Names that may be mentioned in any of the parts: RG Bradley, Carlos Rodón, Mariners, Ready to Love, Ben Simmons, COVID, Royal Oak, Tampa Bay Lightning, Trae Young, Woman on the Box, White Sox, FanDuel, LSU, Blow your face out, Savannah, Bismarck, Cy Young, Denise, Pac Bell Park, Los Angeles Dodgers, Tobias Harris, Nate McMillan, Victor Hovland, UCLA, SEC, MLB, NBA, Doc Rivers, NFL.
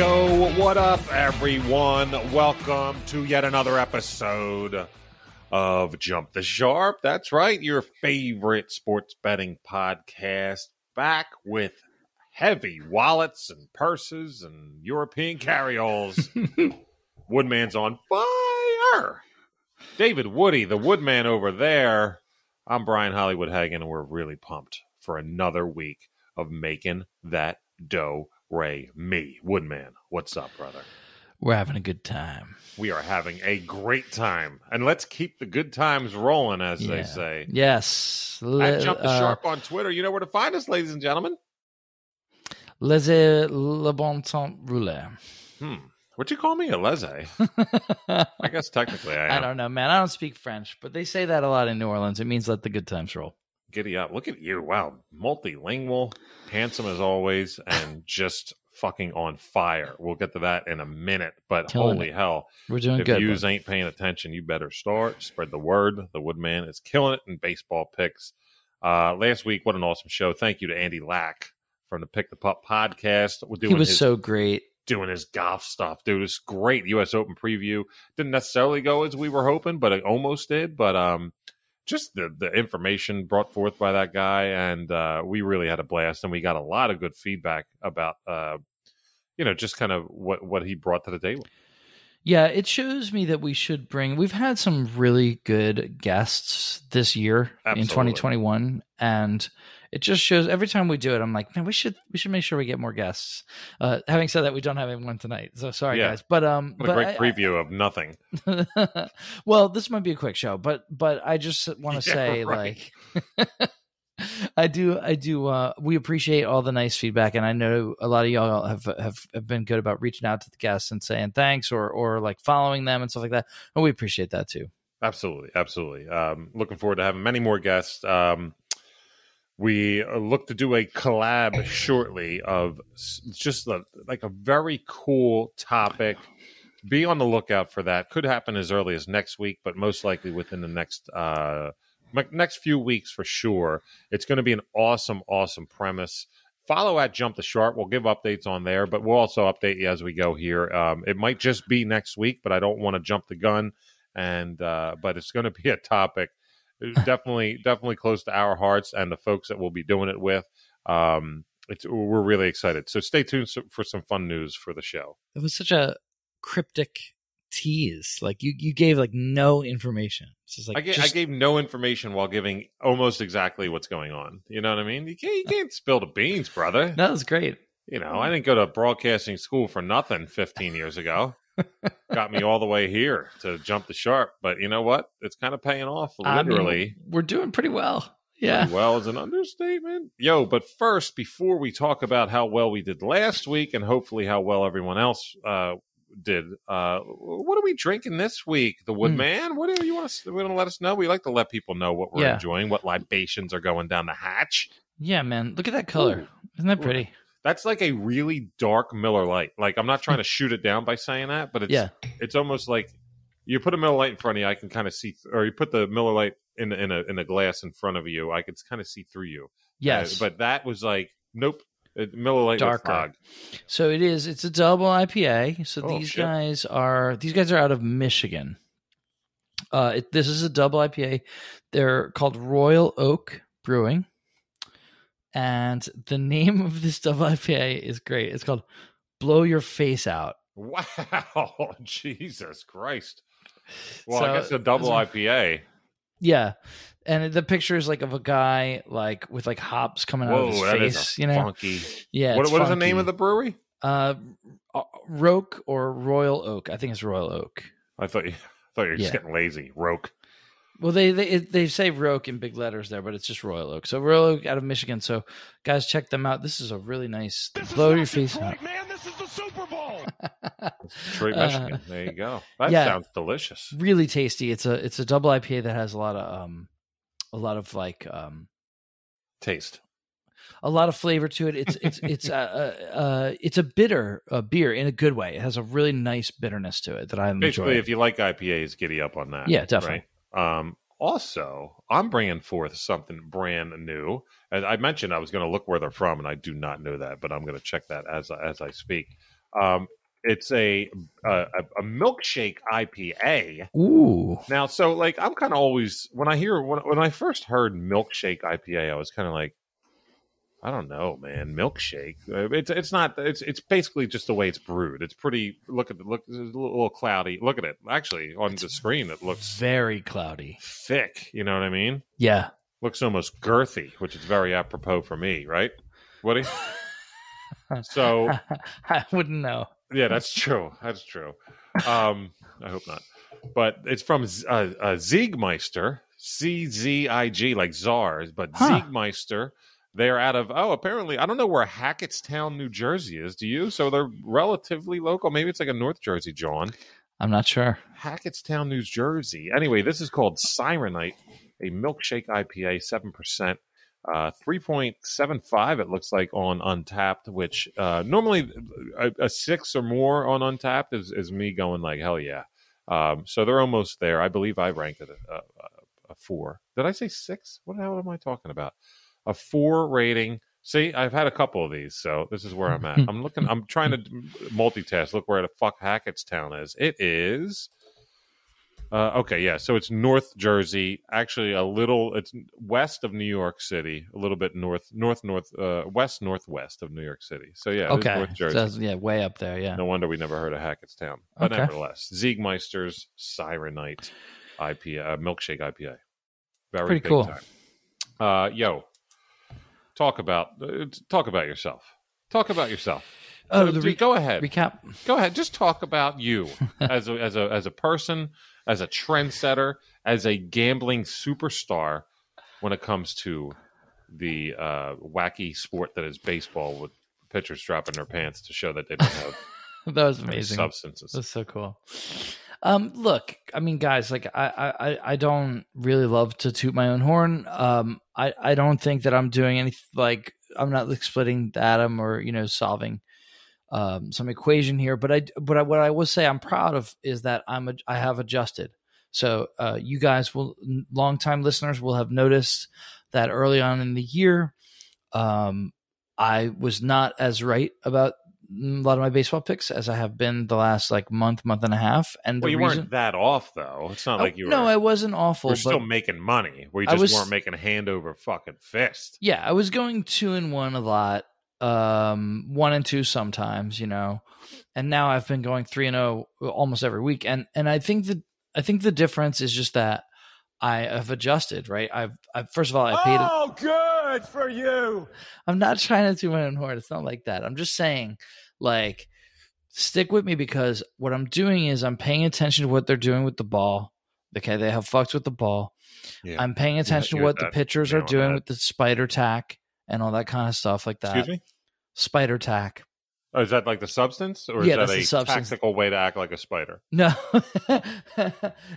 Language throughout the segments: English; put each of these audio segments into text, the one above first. Yo, what up, everyone? Welcome to yet another episode of Jump the Sharp. That's right, your favorite sports betting podcast, back with heavy wallets and purses and European carryalls. Woodman's on fire. David Woody, the Woodman over there. I'm Brian Hollywood Hagen, and we're really pumped for another week of making that dough. Ray, me, Woodman, what's up, brother? We're having a good time. We are having a great time. And let's keep the good times rolling, as they say. Yes. At Jump the Sharp on Twitter. You know where to find us, ladies and gentlemen. Laissez le bon temps rouler. What'd you call me, a laissez? I guess technically I am. I don't know, man. I don't speak French, but they say that a lot in New Orleans. It means let the good times roll. Giddy up. Look at you. Wow. Multilingual, handsome as always, and just fucking on fire. We'll get to that in a minute, but holy hell. We're doing good. If yous ain't paying attention, you better start. Spread the word. The Woodman is killing it in baseball picks. Last week, what an awesome show. Thank you to Andy Lack from the Pick the Pup podcast. He was so great. Doing his golf stuff, dude. It's great. U.S. Open preview. Didn't necessarily go as we were hoping, but it almost did. But, just the information brought forth by that guy, and we really had a blast, and we got a lot of good feedback about, just kind of what he brought to the table. Yeah, it shows me that we should bring... We've had some really good guests this year. Absolutely. In 2021, and it just shows every time we do it, I'm like, man, we should make sure we get more guests. Having said that, we don't have anyone tonight, so sorry, guys. But what a great preview of nothing. Well, this might be a quick show, but I just want to say, right. Like, I do. We appreciate all the nice feedback, and I know a lot of y'all have been good about reaching out to the guests and saying thanks, or like following them and stuff like that. And we appreciate that too. Absolutely, absolutely. Looking forward to having many more guests. We look to do a collab shortly of just like a very cool topic. Be on the lookout for that. Could happen as early as next week, but most likely within the next few weeks for sure. It's going to be an awesome premise. Follow at Jump the Sharp. We'll give updates on there, but we'll also update you as we go here. It might just be next week, but I don't want to jump the gun. And but it's going to be a topic definitely close to our hearts and the folks that we'll be doing it with. We're really excited. So stay tuned for some fun news for the show. It was such a cryptic tease. Like you gave like no information. So it's like I gave no information while giving almost exactly what's going on. You know what I mean? You can't spill the beans, brother. That was great. You know, I didn't go to broadcasting school for nothing 15 years ago. Got me all the way here to Jump the Sharp. But you know what? It's kind of paying off, literally. I mean, we're doing pretty well. Yeah. Pretty well is an understatement. Yo, but first, before we talk about how well we did last week and hopefully how well everyone else did, what are we drinking this week? The Woodman? What do you want to let us know? We like to let people know what we're enjoying, what libations are going down the hatch. Yeah, man. Look at that color. Ooh. Isn't that pretty? Ooh. That's like a really dark Miller Lite. Like, I'm not trying to shoot it down by saying that, but it's almost like you put a Miller Lite in front of you, I can kind of see, or you put the Miller Lite in a glass in front of you, I could kind of see through you. Yes. But that was like, nope, Miller Lite darker. With fog. So it's a double IPA. So these guys are out of Michigan. This is a double IPA. They're called Royal Oak Brewing. And the name of this double IPA is great. It's called Blow Your Face Out. Wow. Jesus Christ. Well, so, I guess a double IPA. Yeah. And the picture is like of a guy like with like hops coming out of his face. Is a funky. Yeah. What is the name of the brewery? Roke or Royal Oak. I think it's Royal Oak. I thought you were just getting lazy. Roke. Well, they say Roke in big letters there, but it's just Royal Oak. So Royal Oak out of Michigan. So guys, check them out. This is a really nice Blow Your Face Out. Man, this is the Super Bowl. Detroit, Michigan. There you go. That sounds delicious. Really tasty. It's a double IPA that has a lot of taste. A lot of flavor to it. It's a bitter beer in a good way. It has a really nice bitterness to it that I'm enjoying. Basically, if you like IPAs, giddy up on that. Yeah, definitely. Right? Also, I'm bringing forth something brand new. As I mentioned, I was going to look where they're from, and I do not know that, but I'm going to check that as I speak. It's a milkshake IPA. Ooh. Now, so like I'm kind of always when I first heard milkshake IPA, I was kind of like, I don't know, man. Milkshake. It's not. It's basically just the way it's brewed. It's pretty. Look. It's a little cloudy. Look at it. Actually, on the screen, it looks very cloudy, thick. You know what I mean? Yeah. Looks almost girthy, which is very apropos for me, right, Woody? So I wouldn't know. Yeah, that's true. That's true. I hope not. But it's from Czig Meister, CZIG, like czars, but Czig Meister. They're out of, apparently, I don't know where Hackettstown, New Jersey is. Do you? So they're relatively local. Maybe it's like a North Jersey, John. I'm not sure. Hackettstown, New Jersey. Anyway, this is called Sirenite, a milkshake IPA, 7%, 3.75, it looks like, on Untapped, which normally a 6 or more on Untapped is me going like, hell yeah. So they're almost there. I believe I ranked it a 4. Did I say 6? What the hell am I talking about? A 4 rating. See, I've had a couple of these, so this is where I'm at. I'm trying to multitask. Look where the fuck Hackettstown is. It is. Okay, yeah. So it's North Jersey. Actually, it's west of New York City, a little bit west, northwest of New York City. So yeah, okay. North Jersey. So, yeah, way up there. Yeah. No wonder we never heard of Hackettstown. But nevertheless, Czig Meister's Sirenite IPA, milkshake IPA. Very pretty cool. Time. Talk about yourself. Talk about yourself. Oh, so, go ahead. Recap. Go ahead. Just talk about you as a person, as a trendsetter, as a gambling superstar. When it comes to the wacky sport that is baseball, with pitchers dropping their pants to show that they don't have that was amazing substances. That's so cool. Look, I mean, guys, like I don't really love to toot my own horn. I don't think that I'm doing anything, like I'm not like splitting the atom or, solving, some equation here, but what I will say I'm proud of is that I have adjusted. So, you guys longtime listeners will have noticed that early on in the year, I was not as right about a lot of my baseball picks as I have been the last like month and a half. And you weren't that off though. It's not like you were. No, I wasn't awful. We're still making money. We just weren't making hand over fucking fist. Yeah. I was going 2-1 a lot. 1-2 sometimes, and now I've been going 3-0 almost every week. And I think the difference is just that I have adjusted, right? I've first of all, I paid. Oh, good for you. I'm not trying to do my own horn. It's not like that. I'm just saying, like, stick with me, because what I'm doing is I'm paying attention to what they're doing with the ball. Okay. They have fucked with the ball. Yeah. I'm paying attention to what the pitchers are doing with the spider tack and all that kind of stuff like that. Excuse me? Spider tack. Oh, is that like the substance, or is that a tactical way to act like a spider? No,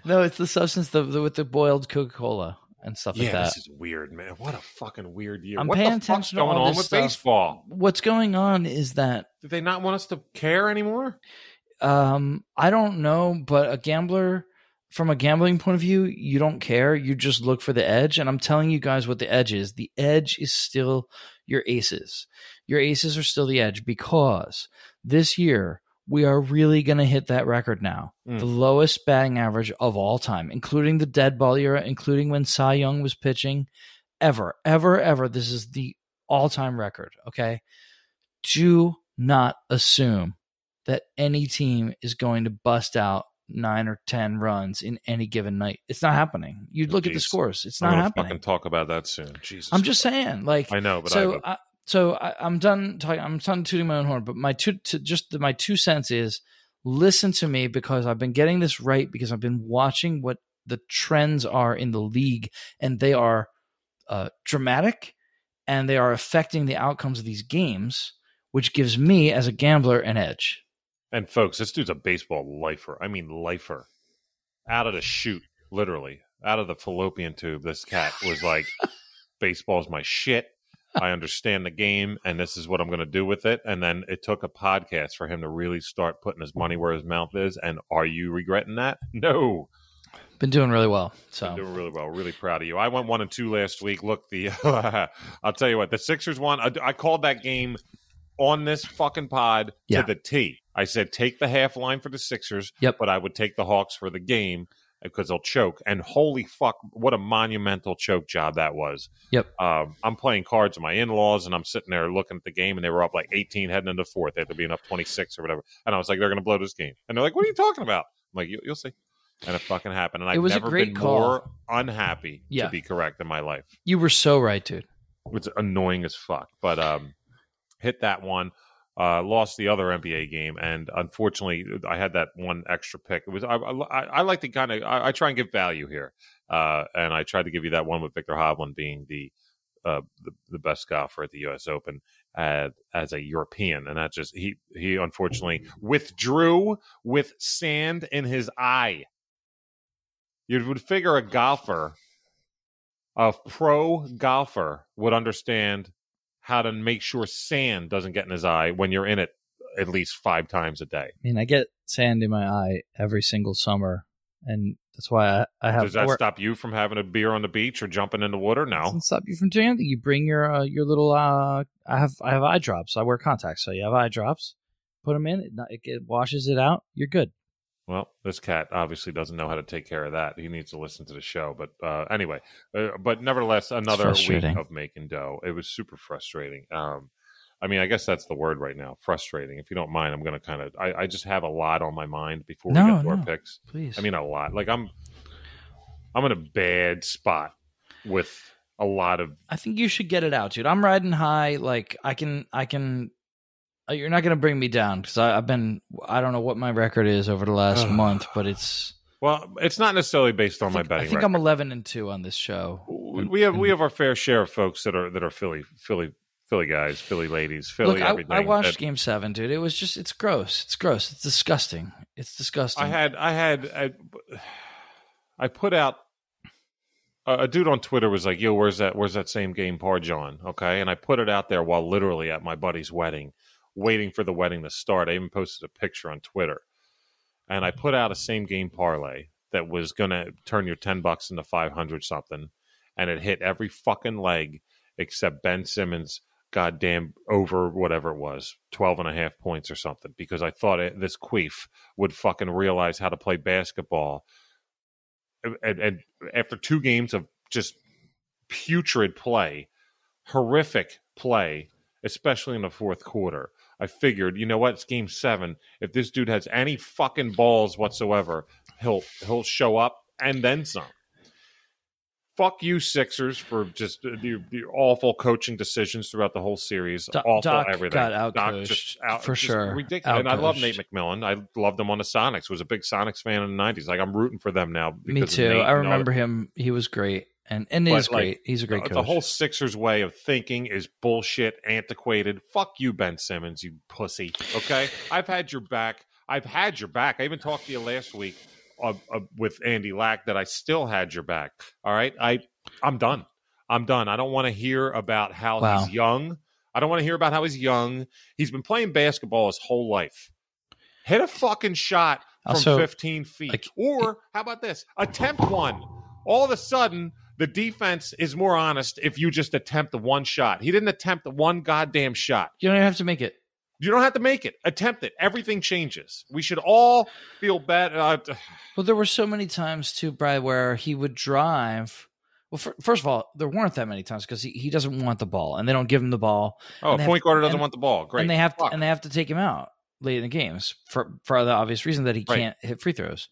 no, it's the substance with the boiled Coca-Cola and stuff like that. Yeah, this is weird, man. What a fucking weird year. What the fuck's going on with baseball? What's going on is that... Do they not want us to care anymore? I don't know, but from a gambling point of view, you don't care. You just look for the edge, and I'm telling you guys what the edge is. The edge is still... your aces. Your aces are still the edge, because this year we are really going to hit that record now. The lowest batting average of all time, including the dead ball era, including when Cy Young was pitching, ever. This is the all-time record, okay? Do not assume that any team is going to bust out 9 or 10 runs in any given night. It's not happening. You look at the scores. It's not happening. I can talk about that soon. Jesus, I'm just saying. Like I know, but I'm done talking. I'm done tooting my own horn. But my 2 cents is: listen to me, because I've been getting this right, because I've been watching what the trends are in the league, and they are dramatic, and they are affecting the outcomes of these games, which gives me as a gambler an edge. And folks, this dude's a baseball lifer. I mean, lifer. Out of the chute, literally. Out of the fallopian tube, this cat was like, baseball's my shit. I understand the game, and this is what I'm going to do with it. And then it took a podcast for him to really start putting his money where his mouth is. And are you regretting that? No. Been doing really well. Been doing really well. Really proud of you. I went 1-2 last week. Look, I'll tell you what, the Sixers won. I called that game on this fucking pod to the T. I said take the half line for the Sixers, but I would take the Hawks for the game because they'll choke. And holy fuck, what a monumental choke job that was. I'm playing cards with my in-laws, and I'm sitting there looking at the game, and they were up like 18 heading into fourth. They had to be up 26 or whatever. And I was like, they're going to blow this game. And they're like, what are you talking about? I'm like, you'll see. And it fucking happened. And I've never been more unhappy to be correct in my life. You were so right, dude. It's annoying as fuck. But hit that one. Lost the other NBA game, and unfortunately, I had that one extra pick. It was I like to kind of I try and give value here, and I tried to give you that one with Victor Hovland being the best golfer at the U.S. Open as a European, and that just he unfortunately withdrew with sand in his eye. You would figure a golfer, a pro golfer, would understand how to make sure sand doesn't get in his eye when you're in it at least 5 times a day. I mean, I get sand in my eye every single summer, and that's why I have... Does that stop you from having a beer on the beach or jumping in the water? No. It doesn't stop you from doing anything. You bring your little... I have eye drops. I wear contacts, so you have eye drops. Put them in. It washes it out. You're good. Well, this cat obviously doesn't know how to take care of that. He needs to listen to the show. But anyway, but nevertheless, another week of making dough. It was super frustrating. I mean, I guess that's the word right now, frustrating. If you don't mind, I'm going to kind of, I just have a lot on my mind before we get to our picks. Please. I mean, a lot. Like I'm in a bad spot with a lot of. I think you should get it out, dude. I'm riding high. Like I can. You're not going to bring me down because I don't know what my record is over the last month, but it's... Well, it's not necessarily based on my betting. I think record. I'm 11-2 on this show. We have our fair share of folks that are Philly guys, Philly ladies, Philly everything. I watched Game 7, dude. It was just it's gross. It's disgusting. I put out a dude on Twitter was like, "Yo, where's that same game Parjon?" Okay, and I put it out there while literally at my buddy's wedding. Waiting for the wedding to start. I even posted a picture on Twitter, and I put out a same game parlay that was going to turn your $10 into 500 something. And it hit every fucking leg except Ben Simmons, goddamn over whatever it was, 12 and a half points or something, because I thought this queef would fucking realize how to play basketball. And after 2 games of just putrid play, horrific play, especially in the fourth quarter, I figured, you know what? It's Game 7. If this dude has any fucking balls whatsoever, he'll show up and then some. Fuck you, Sixers, for just the awful coaching decisions throughout the whole series. Doc everything. Got out-coached, sure. Ridiculous. And I love Nate McMillan. I loved him on the Sonics. Was a big Sonics fan in the 90s. Like, I'm rooting for them now. Me too. I remember him. He was great. And he's great. He's a great coach. The whole Sixers way of thinking is bullshit, antiquated. Fuck you, Ben Simmons, you pussy. Okay? I've had your back. I even talked to you last week with Andy Lack that I still had your back. All right? I'm done. I don't want to hear about how he's young. He's been playing basketball his whole life. Hit a fucking shot from 15 feet. How about this? Attempt one. All of a sudden, the defense is more honest if you just attempt the one shot. He didn't attempt the one goddamn shot. You don't have to make it. Attempt it. Everything changes. We should all feel bad. Well, there were so many times, too, Brad, where he would drive. Well, first of all, there weren't that many times because he doesn't want the ball, and they don't give him the ball. Oh, point guard doesn't want the ball. Great. And they have to take him out late in the games for the obvious reason that he can't hit free throws.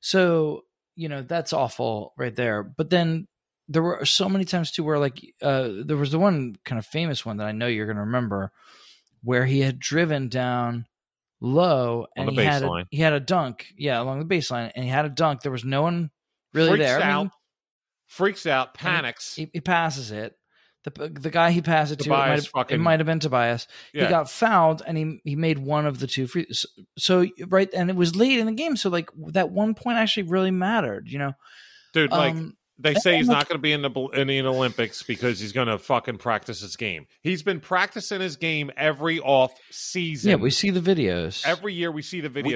So... You know, that's awful right there. But then there were so many times, too, where, like, there was the one kind of famous one that I know you're going to remember where he had driven down low and he had a dunk. Yeah, along the baseline. And he had a dunk. There was no one really there. Freaks out, panics. He passes it. The guy he passed it Tobias to, it might have been Tobias. Yeah. He got fouled, and he made one of the 2 free. So right, and it was late in the game, so like that 1 point actually really mattered, you know. Dude, they say he's not going to be in the Olympics because he's going to fucking practice his game. He's been practicing his game every off season. Yeah, we see the videos every year. We're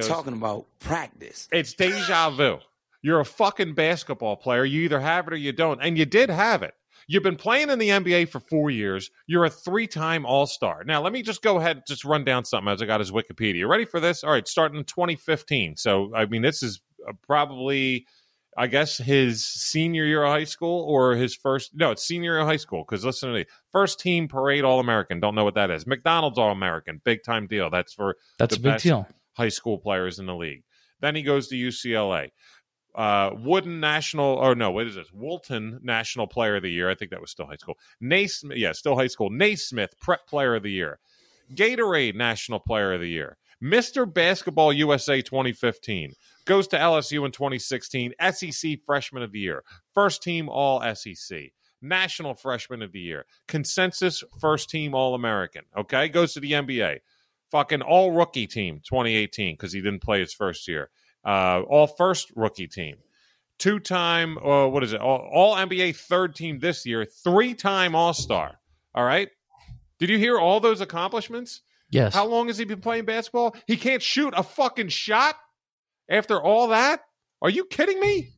talking about practice. It's deja vu. You're a fucking basketball player. You either have it or you don't, and you did have it. You've been playing in the NBA for 4 years. You're a three-time All-Star. Now, let me just go ahead and just run down something as I got his Wikipedia. Ready for this? All right, starting in 2015. So, I mean, this is probably, I guess, his senior year of high school or his first – no, it's senior year of high school because listen to me. First team parade All-American. Don't know what that is. McDonald's All-American. Big-time deal. That's for that's the a big best deal. High school players in the league. Then he goes to UCLA. Woolton National Player of the Year. I think that was still high school. Naismith Prep Player of the Year. Gatorade National Player of the Year. Mr. Basketball USA 2015. Goes to LSU in 2016. SEC Freshman of the Year. First Team All-SEC. National Freshman of the Year. Consensus First Team All-American. Okay? Goes to the NBA. Fucking All-Rookie Team 2018 because he didn't play his first year. All first rookie team, two-time, all NBA third team this year, three-time All-Star. All right. Did you hear all those accomplishments? Yes. How long has he been playing basketball? He can't shoot a fucking shot after all that? Are you kidding me?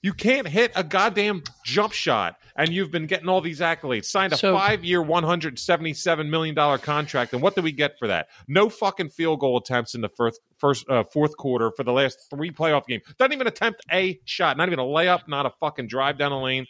You can't hit a goddamn jump shot, and you've been getting all these accolades. Signed a 5-year, $177 million contract, and what do we get for that? No fucking field goal attempts in the fourth quarter for the last 3 playoff games. Doesn't even attempt a shot, not even a layup, not a fucking drive down the lane.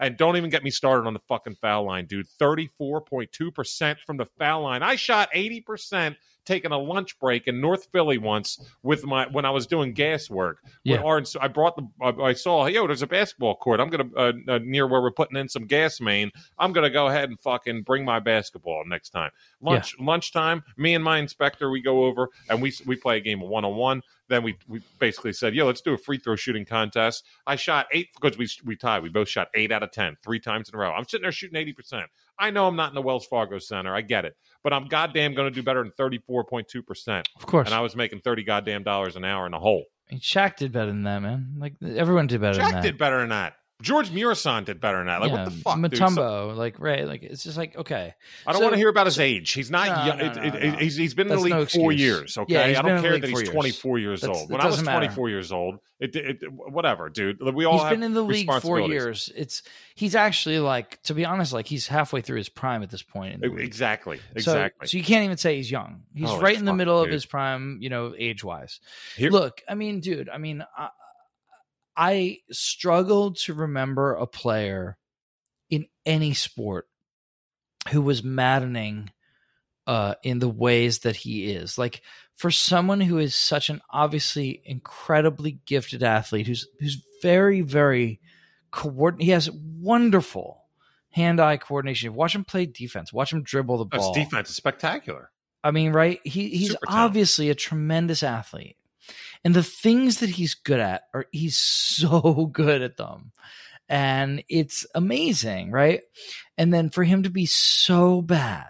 And don't even get me started on the fucking foul line, dude. 34.2% from the foul line. I shot 80% taking a lunch break in North Philly once when I was doing gas work. Yeah. I saw, yo, there's a basketball court. I'm going to near where we're putting in some gas main. I'm going to go ahead and fucking bring my basketball next time. Lunchtime, me and my inspector, we go over and we play a game of 1-on-1. Then we basically said, yo, let's do a free throw shooting contest. I shot 8 because we tied. We both shot 8 out of 10, 3 times in a row. I'm sitting there shooting 80%. I know I'm not in the Wells Fargo Center. I get it. But I'm goddamn going to do better than 34.2%. Of course. And I was making $30 an hour in a hole. And Shaq did better than that, man. Like, everyone did better than that. Shaq did better than that. George Murison did better than that. Like, yeah, what the fuck, Mutombo, dude? Mutombo, like, right? Like, it's just like, okay. I don't want to hear about his age. He's not young. No. He's been in the league 4 years, okay? Yeah, I don't care that he's 24 years old. When I was 24 years old, whatever, dude. We all have responsibilities. He's been in the league 4 years. He's actually, like, to be honest, like, he's halfway through his prime at this point. Exactly. So you can't even say he's young. He's right in the middle of his prime, you know, age-wise. Look, I mean, dude, I struggle to remember a player in any sport who was maddening in the ways that he is. Like, for someone who is such an obviously incredibly gifted athlete, who's very, very coordinated. He has wonderful hand-eye coordination. Watch him play defense. Watch him dribble the ball. His defense is spectacular. I mean, right? He's obviously a tremendous athlete. And the things that he's good at he's so good at them. And it's amazing, right? And then for him to be so bad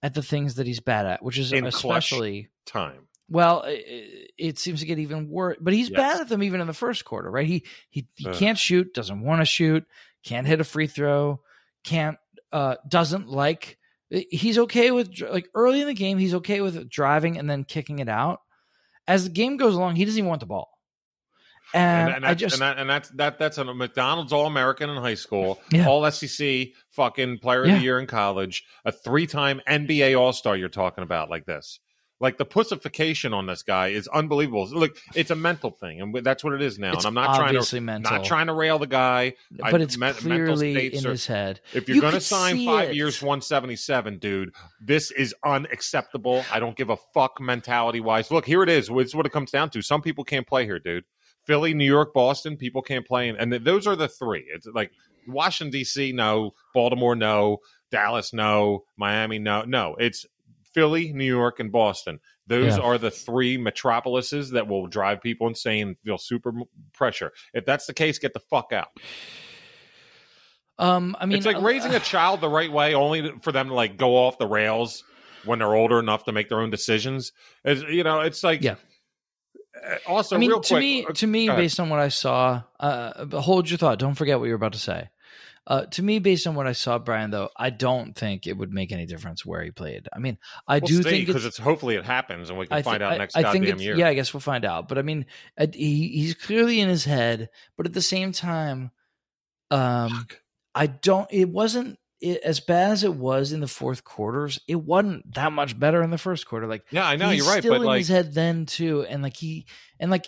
at the things that he's bad at, which is especially time. Well, it seems to get even worse, but he's bad at them even in the first quarter, right? He can't shoot, doesn't want to shoot, can't hit a free throw, doesn't like, he's okay with, like, early in the game, he's okay with driving and then kicking it out. As the game goes along, he doesn't even want the ball. That's a McDonald's All-American in high school, All-SEC fucking player of the year in college, a 3-time NBA All-Star you're talking about like this. Like, the pussification on this guy is unbelievable. Look, it's a mental thing, and that's what it is now. It's and I'm not trying to mental. Not trying to rail the guy, but it's clearly in his head. If you're going to sign 5 years, $177, dude, this is unacceptable. I don't give a fuck mentality wise. Look, here it is. It's what it comes down to. Some people can't play here, dude. Philly, New York, Boston, people can't play, and those are the three. It's like Washington D.C., no. Baltimore, no. Dallas, no. Miami, no. No, it's Philly, New York, and Boston. Those are the three metropolises that will drive people insane and feel super pressure. If that's the case, get the fuck out. I mean, it's like raising a child the right way, only for them to, like, go off the rails when they're older enough to make their own decisions. As you know, it's like, Also, I mean, real quick, to me, based on what I saw, hold your thought. Don't forget what you're about to say. To me, based on what I saw, Brian, though, I don't think it would make any difference where he played. I mean, I think because it's hopefully it happens and we can find out next goddamn year. Yeah, I guess we'll find out. But I mean, he's clearly in his head. But at the same time, It wasn't as bad as it was in the fourth quarters. It wasn't that much better in the first quarter. Like, yeah, I know you're right, but like his head then too. And like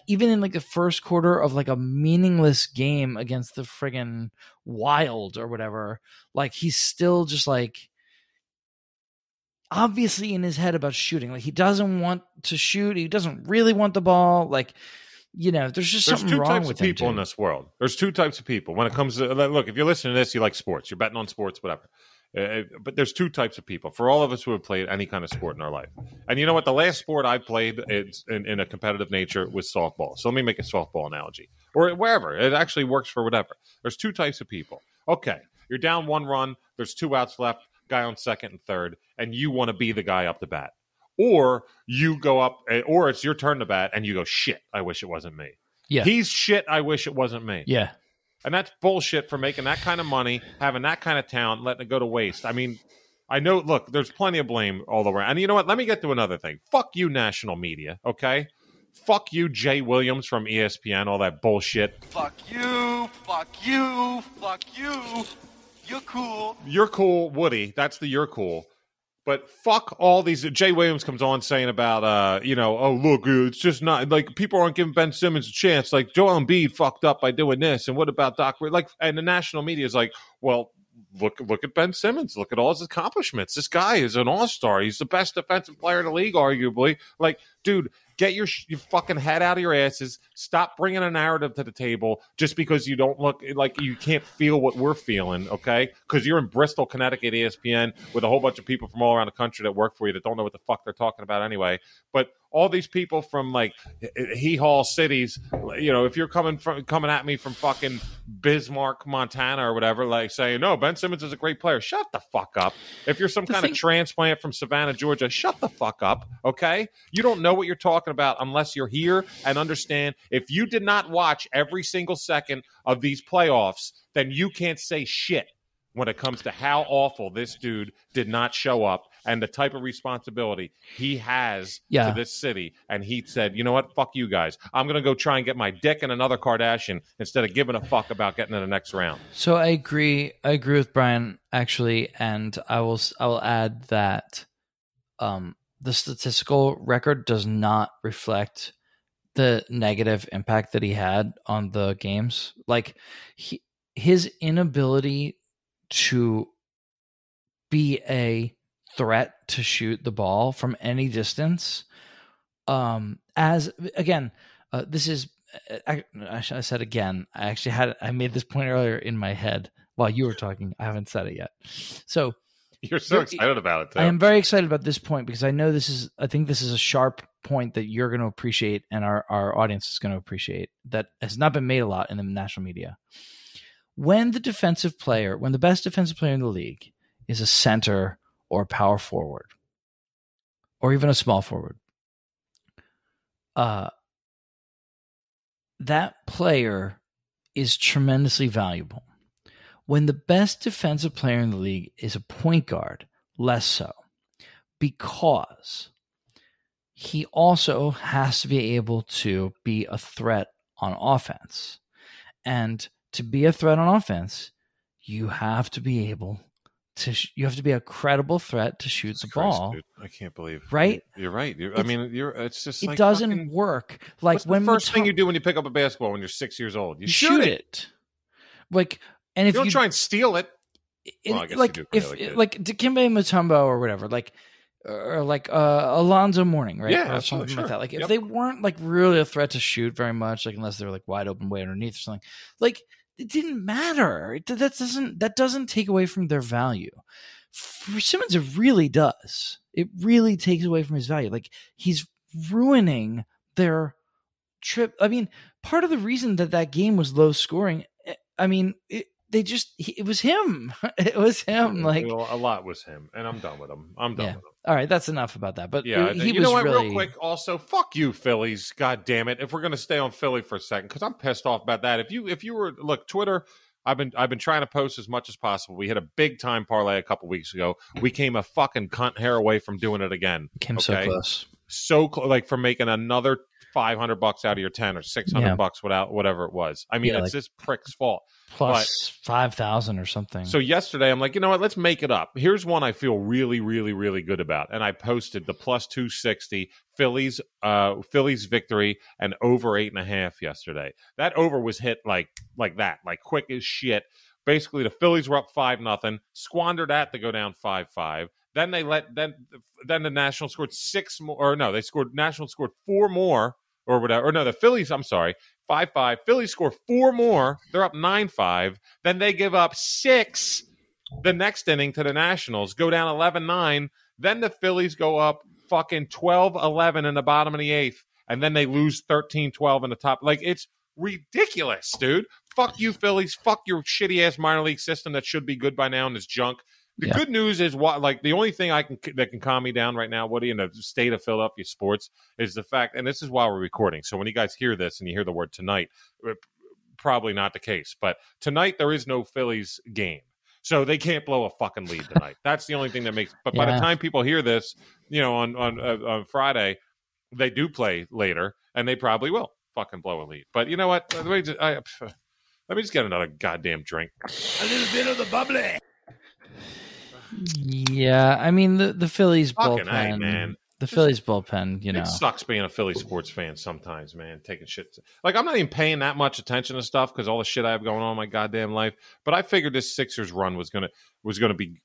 even in like the first quarter of like a meaningless game against the friggin' Wild or whatever, like he's still just like obviously in his head about shooting. Like he doesn't want to shoot. He doesn't really want the ball. Like, you know, there's something wrong with him. There's two types of people in this world. There's two types of people. When it comes to, look, if you're listening to this, you like sports. You're betting on sports, whatever. But there's two types of people. For all of us who have played any kind of sport in our life. And you know what? The last sport I played in a competitive nature was softball. So let me make a softball analogy. Or wherever. It actually works for whatever. There's two types of people. Okay, you're down one run. There's two outs left. Guy on second and third. And you want to be the guy up the bat. Or you go up, or it's your turn to bat, and you go, shit, I wish it wasn't me. Yeah. He's shit, I wish it wasn't me. Yeah. And that's bullshit for making that kind of money, having that kind of talent, letting it go to waste. I mean, I know, look, there's plenty of blame all around. And you know what? Let me get to another thing. Fuck you, national media, okay? Fuck you, Jay Williams from ESPN, all that bullshit. Fuck you, fuck you, fuck you. You're cool. You're cool, Woody. That's the you're cool. But fuck all these. Jay Williams comes on saying about, oh, look, it's just not like people aren't giving Ben Simmons a chance. Like Joel Embiid fucked up by doing this. And what about Doc? And the national media is like, well, look at Ben Simmons. Look at all his accomplishments. This guy is an all-star. He's the best defensive player in the league, arguably. Like, dude, get your fucking head out of your asses. Stop bringing a narrative to the table just because you don't look like you can't feel what we're feeling, okay? Because you're in Bristol, Connecticut, ESPN, with a whole bunch of people from all around the country that work for you that don't know what the fuck they're talking about anyway. But all these people from, like, hee-haw cities, you know, if you're coming at me from fucking Bismarck, Montana or whatever, like, saying, no, Ben Simmons is a great player, shut the fuck up. If you're some kind of transplant from Savannah, Georgia, shut the fuck up, okay? You don't know what you're talking about unless you're here and understand. If you did not watch every single second of these playoffs, then you can't say shit when it comes to how awful this dude did not show up and the type of responsibility he has to this city. And he said, you know what? Fuck you guys. I'm going to go try and get my dick in another Kardashian instead of giving a fuck about getting to the next round. So I agree. I agree with Brian, actually. And I will add that the statistical record does not reflect the negative impact that he had on the games. Like his inability to be a threat to shoot the ball from any distance. This is, I said again, I made this point earlier in my head while you were talking. I haven't said it yet. So you're so excited about it, though. I am very excited about this point because I know I think this is a sharp point that you're going to appreciate and our audience is going to appreciate that has not been made a lot in the national media. When the best defensive player in the league is a center or a power forward or even a small forward, that player is tremendously valuable. When the best defensive player in the league is a point guard, less so, because he also has to be able to be a threat on offense. And to be a threat on offense, you have to be a credible threat to shoot the ball. Dude, I can't believe. Right? You're right. It's just like it doesn't work. Like what's the first thing you do when you pick up a basketball when you're 6 years old, you shoot it. Like, and if you don't try and steal it, like Dikembe Mutombo or whatever, or Alonzo Mourning, right? Yeah, or something like that. Like if they weren't like really a threat to shoot very much, like unless they were like wide open way underneath or something, like. It didn't matter. That doesn't take away from their value. For Simmons, it really does. It really takes away from his value. Like he's ruining their trip. I mean, part of the reason that game was low scoring. I mean, it was him. It was him. Like a lot was him, and I'm done with him. All right, that's enough about that. But yeah, real quick. Also, fuck you, Phillies. God damn it! If we're gonna stay on Philly for a second, because I'm pissed off about that. If you were Twitter, I've been trying to post as much as possible. We had a big time parlay a couple weeks ago. We came a fucking cunt hair away from doing it again. Came so close, from making another $500 out of your 10 or $600 without whatever it was. I mean, it's like this prick's fault. Plus 5,000 or something. So yesterday, I'm like, you know what? Let's make it up. Here's one I feel really, really, really good about. And I posted the plus 260 Phillies victory and over 8.5 yesterday. That over was hit like quick as shit. Basically, the Phillies were up 5-0, squandered that to go down 5-5. Then they the Nationals scored six more. Or no, Nationals scored four more or whatever. Or no, the Phillies, I'm sorry, 5-5. Phillies score four more. They're up 9-5. Then they give up six the next inning to the Nationals, go down 11-9. Then the Phillies go up fucking 12-11 in the bottom of the eighth. And then they lose 13-12 in the top. Like, it's ridiculous, dude. Fuck you, Phillies. Fuck your shitty-ass minor league system that should be good by now and is junk. The good news is, the only thing that can calm me down right now, Woody, in the state of Philadelphia sports is the fact, and this is why we're recording, so when you guys hear this and you hear the word tonight, probably not the case, but tonight there is no Phillies game. So they can't blow a fucking lead tonight. That's the only thing that makes, but by the time people hear this, you know, on Friday, they do play later, and they probably will fucking blow a lead. But you know what? Let me just get another goddamn drink. A little bit of the bubbly. Yeah, I mean the Phillies fucking bullpen, man. Phillies bullpen, you know, it sucks being a Philly sports fan sometimes, man. Taking shit, like I'm not even paying that much attention to stuff because all the shit I have going on in my goddamn life. But I figured this Sixers run was gonna be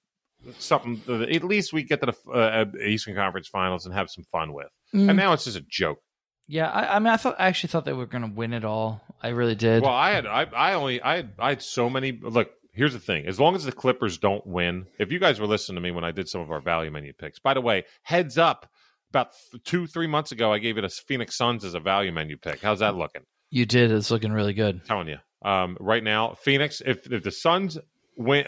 something. At least we get to the Eastern Conference Finals and have some fun with. And now it's just a joke. Yeah, I actually thought they were gonna win it all. I really did. Well, I had so many look. Here's the thing. As long as the Clippers don't win, if you guys were listening to me when I did some of our value menu picks, by the way, heads up, about 2-3 months ago, I gave it a Phoenix Suns as a value menu pick. How's that looking? You did. It's looking really good. I'm telling you. Right now, Phoenix, if the Suns win,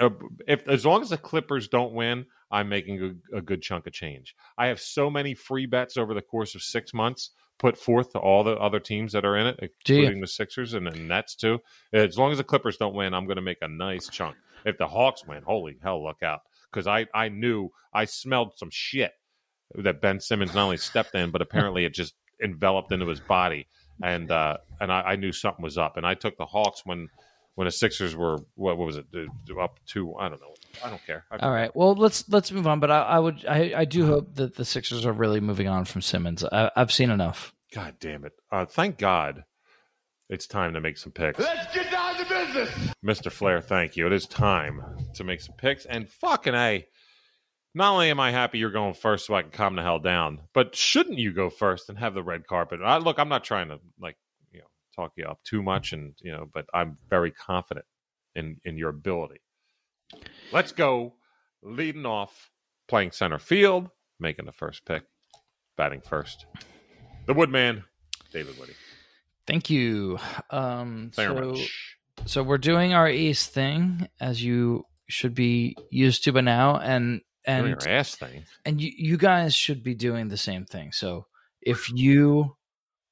as long as the Clippers don't win, I'm making a good chunk of change. I have so many free bets over the course of 6 months put forth to all the other teams that are in it, including the Sixers and the Nets too. As long as the Clippers don't win, I'm going to make a nice chunk. If the Hawks win, holy hell, look out. Because I knew, I smelled some shit that Ben Simmons not only stepped in, but apparently it just enveloped into his body. And I knew something was up. And I took the Hawks when the Sixers were, what was it, up to, I don't know. I don't care. All right. Well, let's move on. But I do hope that the Sixers are really moving on from Simmons. I've seen enough. God damn it. Thank God it's time to make some picks. Let's get down to business. Mr. Flair, thank you. It is time to make some picks. And fucking A, not only am I happy you're going first so I can calm the hell down, but shouldn't you go first and have the red carpet? Look, I'm not trying to talk you up too much, and but I'm very confident in your ability. Let's go, leading off, playing center field, making the first pick, batting first. The Woodman, David Woody. Thank you. So we're doing our East thing, as you should be used to by now, and doing your ass thing. And you guys should be doing the same thing. So if you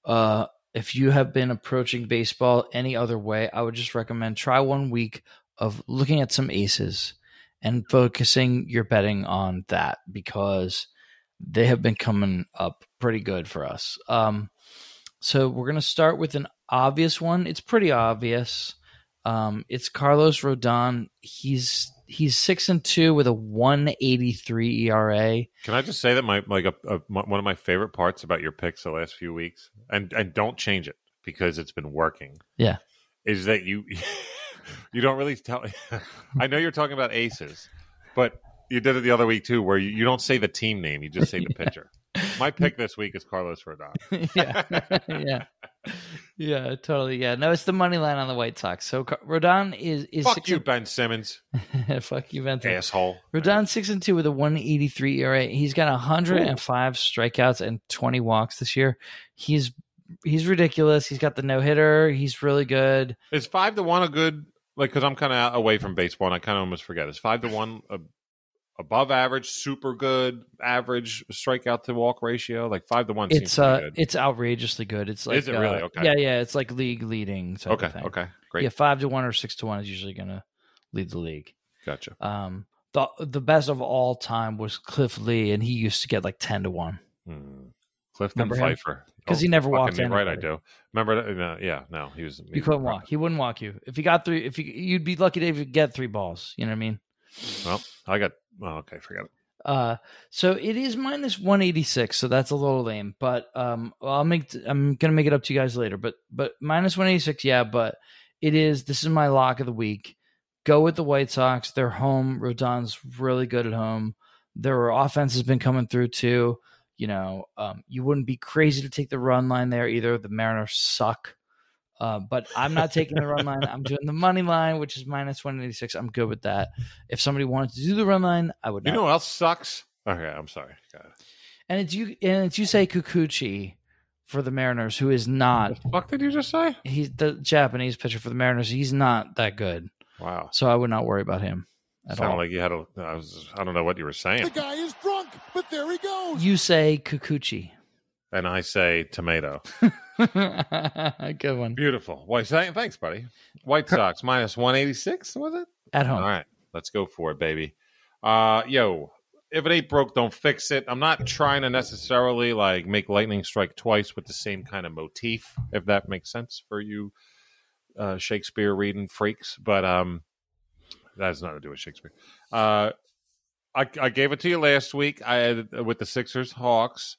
have been approaching baseball any other way, I would just recommend try 1 week of looking at some aces and focusing your betting on that, because they have been coming up pretty good for us. So we're going to start with an obvious one. It's pretty obvious. It's Carlos Rodón. He's 6-2 with a 1.83 ERA. Can I just say that one of my favorite parts about your picks the last few weeks, and don't change it because it's been working. Yeah. Is that you... You don't really tell. I know you're talking about aces, but you did it the other week too, where you don't say the team name, you just say the pitcher. My pick this week is Carlos Rodón. Yeah, totally. Yeah, no, it's the money line on the White Sox. So Rodón is fuck you, Ben Simmons. Fuck you, Ben Simmons. Asshole. Rodón 6-2 with a 1.83 ERA. He's got 105 strikeouts and 20 walks this year. He's ridiculous. He's got the no hitter. He's really good. Is 5-1 a good? Like, because I'm kind of away from baseball, and I kind of almost forget. Is 5-1 above average, super good, average strikeout to walk ratio? Like 5-1. Seems good. It's outrageously good. It's like, is it really? Okay. Yeah. It's like league leading. Okay. Great. Yeah, 5-1 or 6-1 is usually going to lead the league. Gotcha. The best of all time was Cliff Lee, and he used to get like 10-1. Clifton Pfeiffer. Because he never walked in. Right, I do. Remember that? No, yeah, no, he was. You couldn't walk. He wouldn't walk you. If he got three, if you'd be lucky to even get three balls. You know what I mean? Well, I got. Oh, okay, forget it. So it is minus 186. So that's a little lame, but I'm gonna make it up to you guys later. But minus 186, yeah. But it is. This is my lock of the week. Go with the White Sox. They're home. Rodon's really good at home. Their offense has been coming through too. You know, you wouldn't be crazy to take the run line there either. The Mariners suck. But I'm not taking the run line. I'm doing the money line, which is minus 186. I'm good with that. If somebody wanted to do the run line, I would not. You know what else sucks? Okay, I'm sorry. God. And it's you say Kikuchi for the Mariners, who is not. What the fuck did you just say? He's the Japanese pitcher for the Mariners. He's not that good. Wow. So I would not worry about him. Sounded like you had a. I don't know what you were saying. The guy is drunk, but there he goes. You say Kikuchi, and I say tomato. Good one. Beautiful. Why? Thanks, buddy. White Sox minus 186. Was it at home? All right, let's go for it, baby. If it ain't broke, don't fix it. I'm not trying to necessarily like make lightning strike twice with the same kind of motif, if that makes sense for you, Shakespeare reading freaks. But that has nothing to do with Shakespeare. I gave it to you last week. I had with the Sixers, Hawks.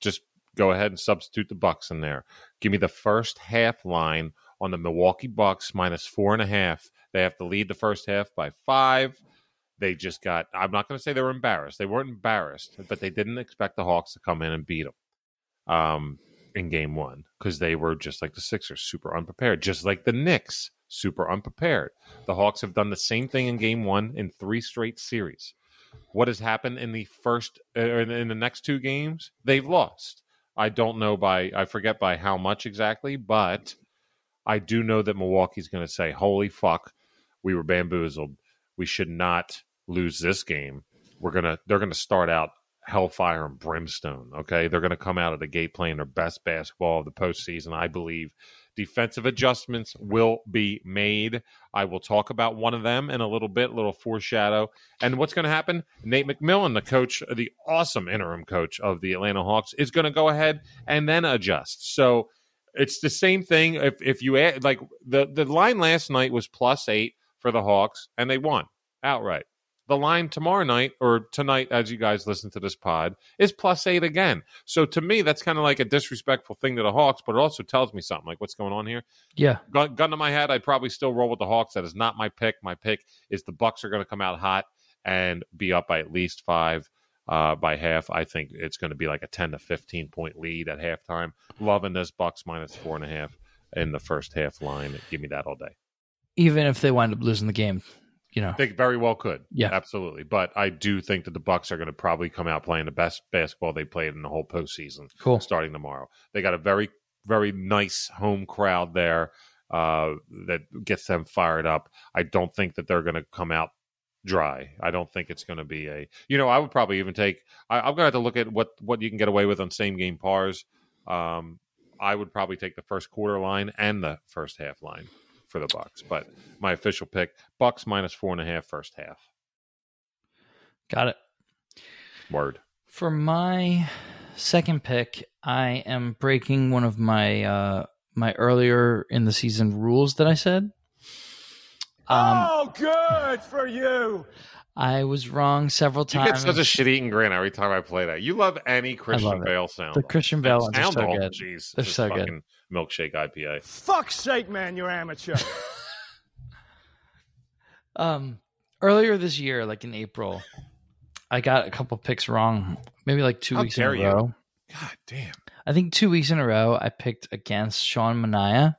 Just go ahead and substitute the Bucks in there. Give me the first half line on the Milwaukee Bucks minus 4.5. They have to lead the first half by 5. They just got. I'm not going to say they were embarrassed. They weren't embarrassed, but they didn't expect the Hawks to come in and beat them in game one because they were just like the Sixers, super unprepared, just like the Knicks. Super unprepared. The Hawks have done the same thing in game one in 3 straight series. What has happened in the first in the next 2 games? They've lost. I don't know I forget by how much exactly, but I do know that Milwaukee's going to say, holy fuck, we were bamboozled. We should not lose this game. They're going to start out hellfire and brimstone. Okay. They're going to come out of the gate playing their best basketball of the postseason, I believe. Defensive adjustments will be made. I will talk about one of them in a little bit, a little foreshadow. And what's going to happen? Nate McMillan, the coach, the awesome interim coach of the Atlanta Hawks, is going to go ahead and then adjust. So it's the same thing. If you add, like the line last night was +8 for the Hawks, and they won outright. The line tomorrow night or tonight, as you guys listen to this pod, is +8 again. So to me, that's kind of like a disrespectful thing to the Hawks, but it also tells me something like what's going on here. Yeah. Gun to my head, I'd probably still roll with the Hawks. That is not my pick. My pick is the Bucks are going to come out hot and be up by at least 5 by half. I think it's going to be like a 10 to 15 point lead at halftime. Loving this Bucks minus 4.5 in the first half line. Give me that all day. Even if they wind up losing the game. You know, they very well could. Yeah, absolutely. But I do think that the Bucks are going to probably come out playing the best basketball they played in the whole postseason. Cool. Starting tomorrow, they got a very, very nice home crowd there that gets them fired up. I don't think that they're going to come out dry. I don't think it's going to be a. You know, I would probably even take. I'm going to have to look at what you can get away with on same game pars. I would probably take the first quarter line and the first half line for the Bucks, but my official pick, Bucks minus 4.5 first half. Got it. Word. For my second pick, I am breaking one of my my earlier in the season rules that I said. Oh, good for you. I was wrong several times. You get such a shit-eating grin every time I play that. You love any Christian Bale sound. The Christian Bale ones are so good. Jeez, they're so good. Milkshake IPA. Fuck's sake, man, you're amateur. Earlier this year, like in April, I got a couple picks wrong. Maybe like 2 weeks in a row. God damn. I think 2 weeks in a row, I picked against Sean Manaea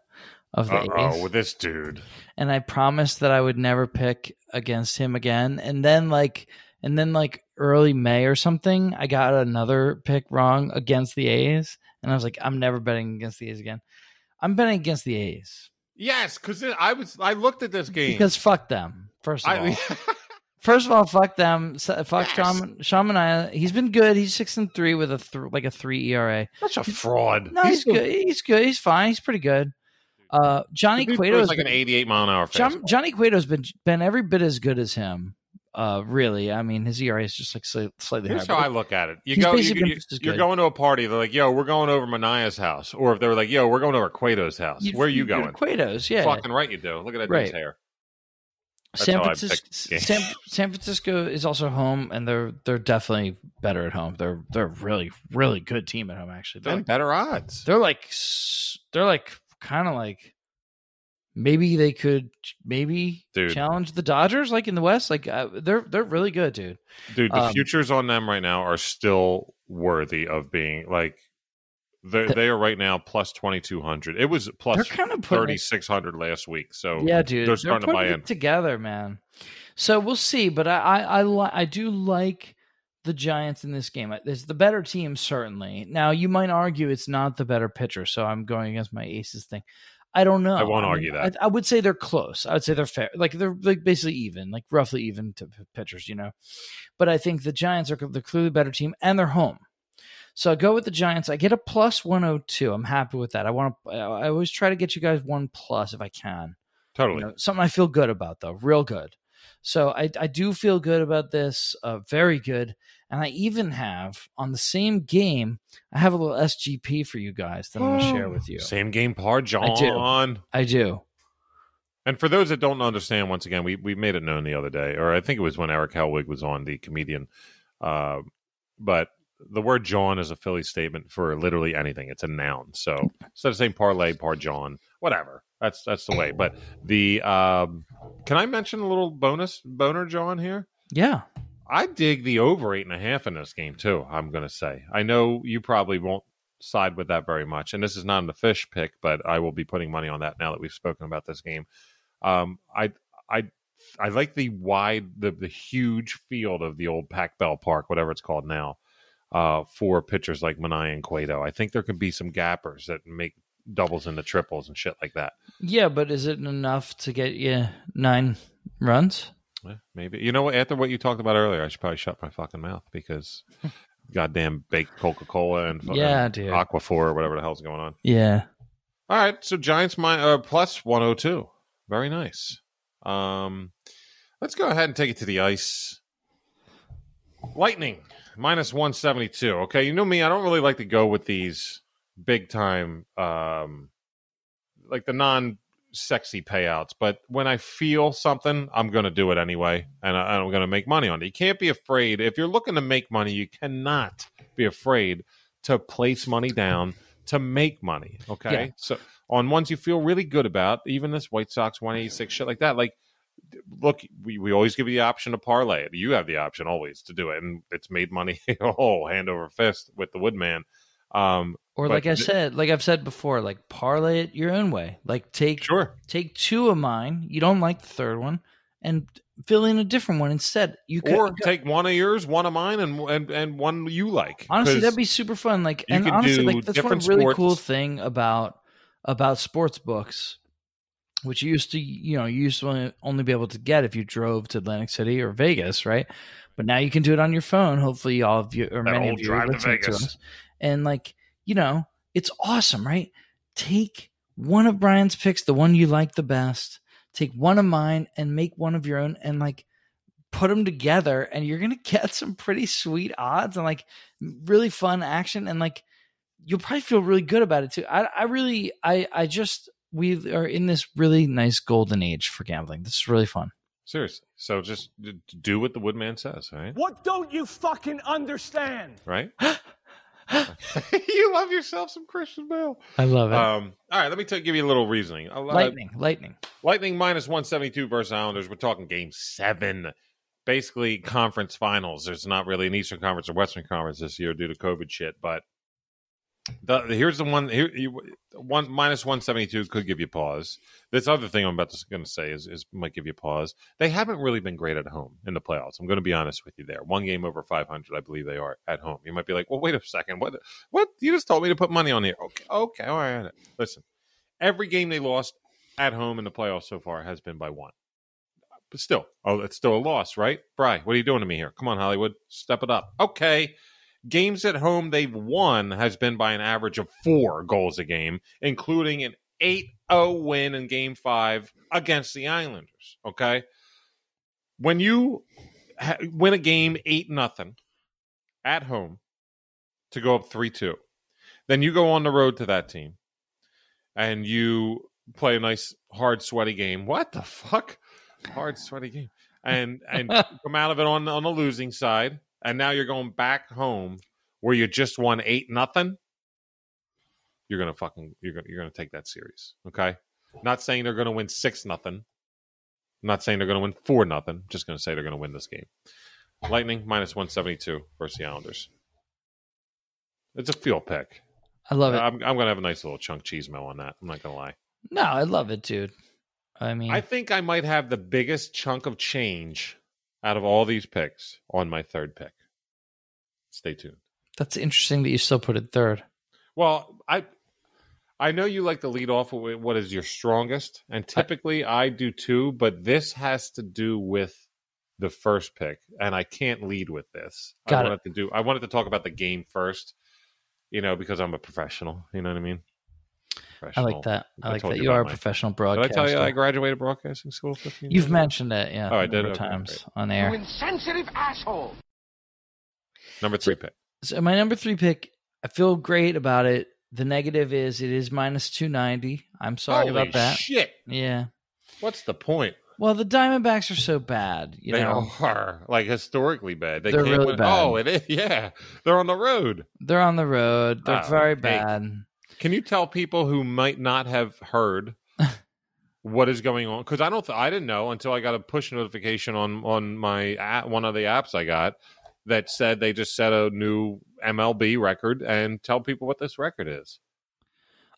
of the A's. Oh, with this dude. And I promised that I would never pick against him again. And then like early May or something, I got another pick wrong against the A's. And I was like, I'm never betting against the A's again. I'm betting against the A's. Yes, because I looked at this game. Because fuck them, first of all. First of all, fuck them. Fuck yes. Sean Manaea. He's been good. He's 6-3 with a 3 ERA. Such a fraud. No, he's good. He's fine. He's pretty good. Johnny Cueto is like an 88 mile an hour fastball. Johnny Cueto's been every bit as good as him. Really, I mean, his ERA is just like slightly higher. That's how I look at it. You're going to a party. They're like, "Yo, we're going over Manaea's house," or if they were like, "Yo, we're going over Cueto's house." Where are you going? Cueto's, yeah. Fucking right, you do. Look at that dude's hair. That's San Francisco is also home, and they're definitely better at home. They're really, really good team at home. Actually, they're like, better odds. They're like kind of like. Maybe they could challenge the Dodgers, like in the West. Like they're really good, dude. Dude, the futures on them right now are still worthy of being like they are right now plus 2,200. It was plus 3,600 last week. So yeah, dude, they're starting to buy in together, man. So we'll see, but I do like the Giants in this game. It's the better team, certainly. Now you might argue it's not the better pitcher, so I'm going against my aces thing. I don't know. I won't argue that. I would say they're close. I would say they're fair. Like they're like basically even, like roughly even to pitchers, you know. But I think the Giants are the clearly better team, and they're home. So I go with the Giants. I get a plus 102. I'm happy with that. I always try to get you guys one plus if I can. Totally. You know, something I feel good about though, real good. So I do feel good about this. Very good. And I even have on the same game, I have a little SGP for you guys that I'm going to share with you. Same game par, John. I do. And for those that don't understand, once again, we made it known the other day, or I think it was when Eric Helwig was on, the comedian. But the word John is a Philly statement for literally anything. It's a noun. So instead of saying parlay, par John, whatever. That's the way. But the can I mention a little boner John here? Yeah. I dig the over 8.5 in this game, too, I'm going to say. I know you probably won't side with that very much, and this is not in the fish pick, but I will be putting money on that now that we've spoken about this game. I like the wide, the huge field of the old Pac Bell Park, whatever it's called now, for pitchers like Manaea and Cueto. I think there could be some gappers that make doubles into triples and shit like that. Yeah, but is it enough to get you 9 runs? Maybe. You know what? After what you talked about earlier, I should probably shut my fucking mouth because goddamn baked Coca-Cola and fucking Aquaphor or whatever the hell's going on. Yeah. All right. So Giants plus 102. Very nice. Let's go ahead and take it to the ice. Lightning minus 172. Okay. You know me. I don't really like to go with these big time, like the sexy payouts, but when I feel something, I'm going to do it anyway, and I'm going to make money on it. You can't be afraid. If you're looking to make money, you cannot be afraid to place money down to make money, okay? Yeah. So on ones you feel really good about, even this White Sox 186, shit like that, like, look, we always give you the option to parlay it. You have the option always to do it, and it's made money hand over fist with the Woodman. Or like I said, like I've said before, like parlay it your own way. Like take 2 of mine. You don't like the third one, and fill in a different one instead. Take 1 of yours, 1 of mine, and 1 you like. Honestly, that'd be super fun. Like, and honestly, like that's one really cool thing about sports books, which you used to only be able to get if you drove to Atlantic City or Vegas, right? But now you can do it on your phone. Hopefully, all of you or many of you are listening to us. And like, you know, it's awesome, right? Take 1 of Brian's picks, the one you like the best, take 1 of mine and make 1 of your own and like put them together, and you're going to get some pretty sweet odds and like really fun action. And like, you'll probably feel really good about it too. We are in this really nice golden age for gambling. This is really fun. Seriously. So just do what the Woodman says, right? What don't you fucking understand? Right? You love yourself some Christian Bale. I love it. All right, let me give you a little reasoning. Lightning minus 172 versus Islanders. We're talking game 7. Basically, conference finals. There's not really an Eastern Conference or Western Conference this year due to COVID shit, but here's the one. One minus 172 could give you pause. This other thing I'm about to say is might give you pause. They haven't really been great at home in the playoffs. I'm going to be honest with you there. 1 game over 500, I believe they are at home. You might be like, well, wait a second. What? You just told me to put money on here. Okay, all right. Listen, every game they lost at home in the playoffs so far has been by 1. But still, it's still a loss, right? Bri, what are you doing to me here? Come on, Hollywood, step it up. Okay. Games at home they've won has been by an average of 4 goals a game, including an 8-0 win in Game 5 against the Islanders, okay? When you win a game 8-0 at home to go up 3-2. Then you go on the road to that team and you play a nice, hard, sweaty game. What the fuck? Hard, sweaty game. And come out of it on the losing side. And now you're going back home where you just won 8-0. You're gonna take that series. Okay. Not saying they're gonna win 6-0. Not saying they're gonna win 4-0. Just gonna say they're gonna win this game. Lightning -172 versus the Islanders. It's a field pick. I love it. I'm gonna have a nice little chunk cheese mill on that. I'm not gonna lie. No, I love it, dude. I mean, I think I might have the biggest chunk of change out of all these picks on my third pick. Stay tuned. That's interesting that you still put it third. Well, I know you like to lead off with what is your strongest, and typically I do too, but this has to do with the first pick, and I can't lead with this. I wanted to talk about the game first, because I'm a professional. You know what I mean? I like that. I like that. You are a professional broadcaster. Did I tell you I graduated broadcasting school 15 years ago? You've mentioned it, yeah. Oh, I did. Times on air. You insensitive asshole. Number three pick. So my number three pick, I feel great about it. The negative is it is -290. I'm sorry about that. Shit. Yeah. What's the point? Well, the Diamondbacks are so bad. They are historically bad. They're really bad. Oh, it is. Yeah. They're on the road. They're very bad. Can you tell people who might not have heard what is going on? Because I didn't know until I got a push notification on my app, one of the apps I got that said they just set a new MLB record. And tell people what this record is.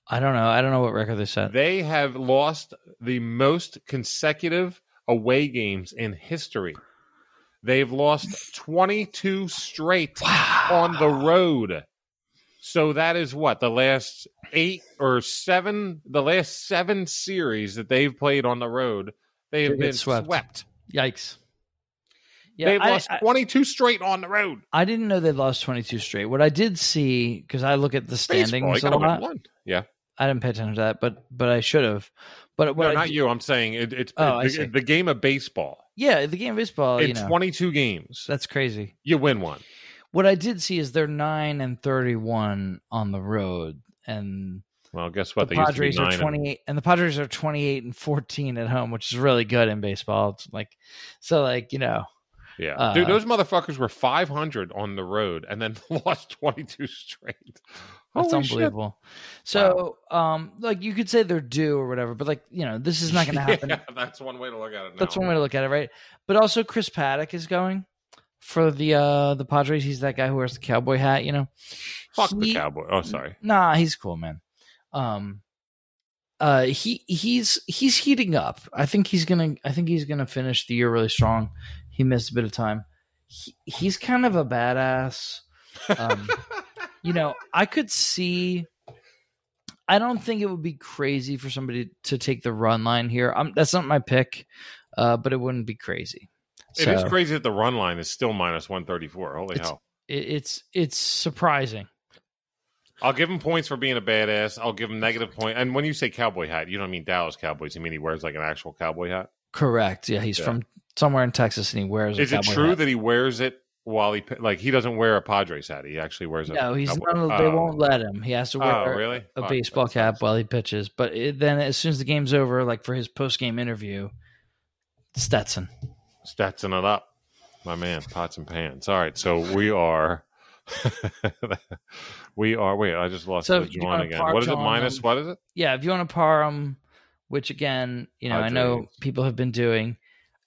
I don't know. I don't know what record they set. They have lost the most consecutive away games in history. They've lost 22 straight on the road. So that is what the last seven series that they've played on the road, they have been swept. Yikes! Yeah, they've lost 22 straight on the road. I didn't know they lost 22 straight. What I did see, because I look at the standings a lot. Yeah, I didn't pay attention to that, but I should have. But what you. I'm saying it's the game of baseball. Yeah, the game of baseball. In 22 games, that's crazy. You win one. What I did see is they're 9-31 on the road, and well, guess what? The Padres are 28, and the Padres are 28-14 at home, which is really good in baseball. It's yeah, dude, those motherfuckers were 500 on the road, and then lost 22 straight. That's holy unbelievable. Shit. So, wow. You could say they're due or whatever, but this is not going to happen. Yeah, that's one way to look at it. That's one way to look at it, right? But also, Chris Paddock is going. For the Padres, he's that guy who wears the cowboy hat, Fuck the cowboy. Oh, sorry. Nah, he's cool, man. He's heating up. I think he's gonna finish the year really strong. He missed a bit of time. He's kind of a badass. I could see. I don't think it would be crazy for somebody to take the run line here. That's not my pick, but it wouldn't be crazy. So, it is crazy that the run line is still -134. Holy hell. It's surprising. I'll give him points for being a badass. I'll give him negative point. And when you say cowboy hat, you don't mean Dallas Cowboys. You mean he wears an actual cowboy hat? Correct. Yeah, he's from somewhere in Texas and he wears a cowboy hat. Is it true that he wears it while he doesn't wear a Padres hat? He actually wears it. No, he's not. They won't let him. He has to wear a baseball cap while he pitches. But then as soon as the game's over, for his post-game interview, Stetson it up, my man. Pots and pans. All right, so we are, Wait, I just lost the John again. What is it? Minus? What is it? Yeah, if you want to par them, which again, I know people have been doing.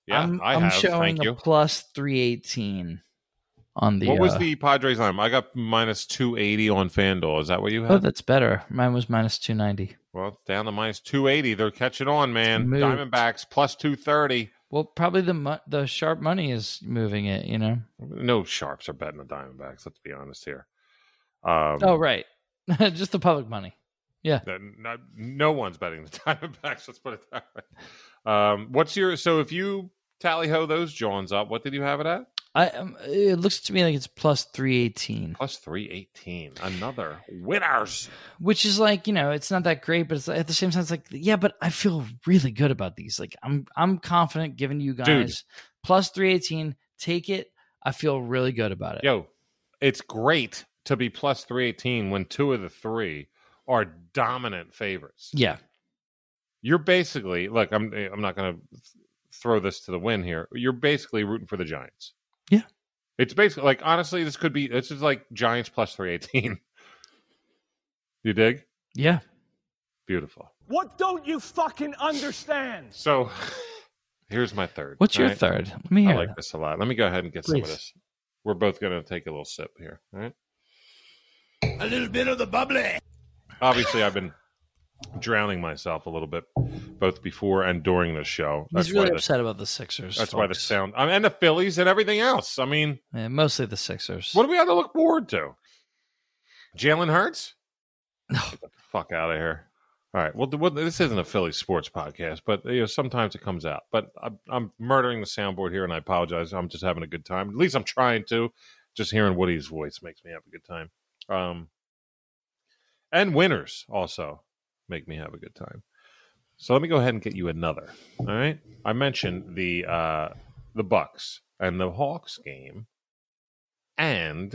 Yeah, I'm showing a +318 on the. What was the Padres line? I got -280 on FanDuel. Is that what you had? Oh, that's better. Mine was -290. Well, down to -280. They're catching on, man. Diamondbacks +230. Well, probably the sharp money is moving it, No sharps are betting the Diamondbacks, let's be honest here. Right. Just the public money. Yeah. No one's betting the Diamondbacks, let's put it that way. So if you tally-ho those Johns up, what did you have it at? It looks to me like it's +318. +318. Another winners. Which is it's not that great, but it's at the same time, it's but I feel really good about these. I'm confident giving you guys +318. Take it. I feel really good about it. Yo, it's great to be plus 318 when two of the three are dominant favorites. Yeah. You're basically, look, I'm not going to throw this to the wind here. You're basically rooting for the Giants. Yeah. It's basically like, honestly, this is like Giants plus 318. You dig? Yeah. Beautiful. What don't you fucking understand? So here's my third. What's your third? Let me hear. I like this a lot. Let me go ahead and get some of this. We're both going to take a little sip here. All right. A little bit of the bubbly. Obviously, I've been drowning myself a little bit, both before and during this show. He's really upset about the Sixers. That's why the sound and the Phillies and everything else. I mean, yeah, mostly the Sixers. What do we have to look forward to? Jalen Hurts? No, get the fuck out of here! All right. Well, this isn't a Philly sports podcast, but you know sometimes it comes out. But I'm murdering the soundboard here, and I apologize. I'm just having a good time. At least I'm trying to. Just hearing Woody's voice makes me have a good time. And winners also make me have a good time. So let me go ahead and get you another. All right. I mentioned the Bucks and the Hawks game. And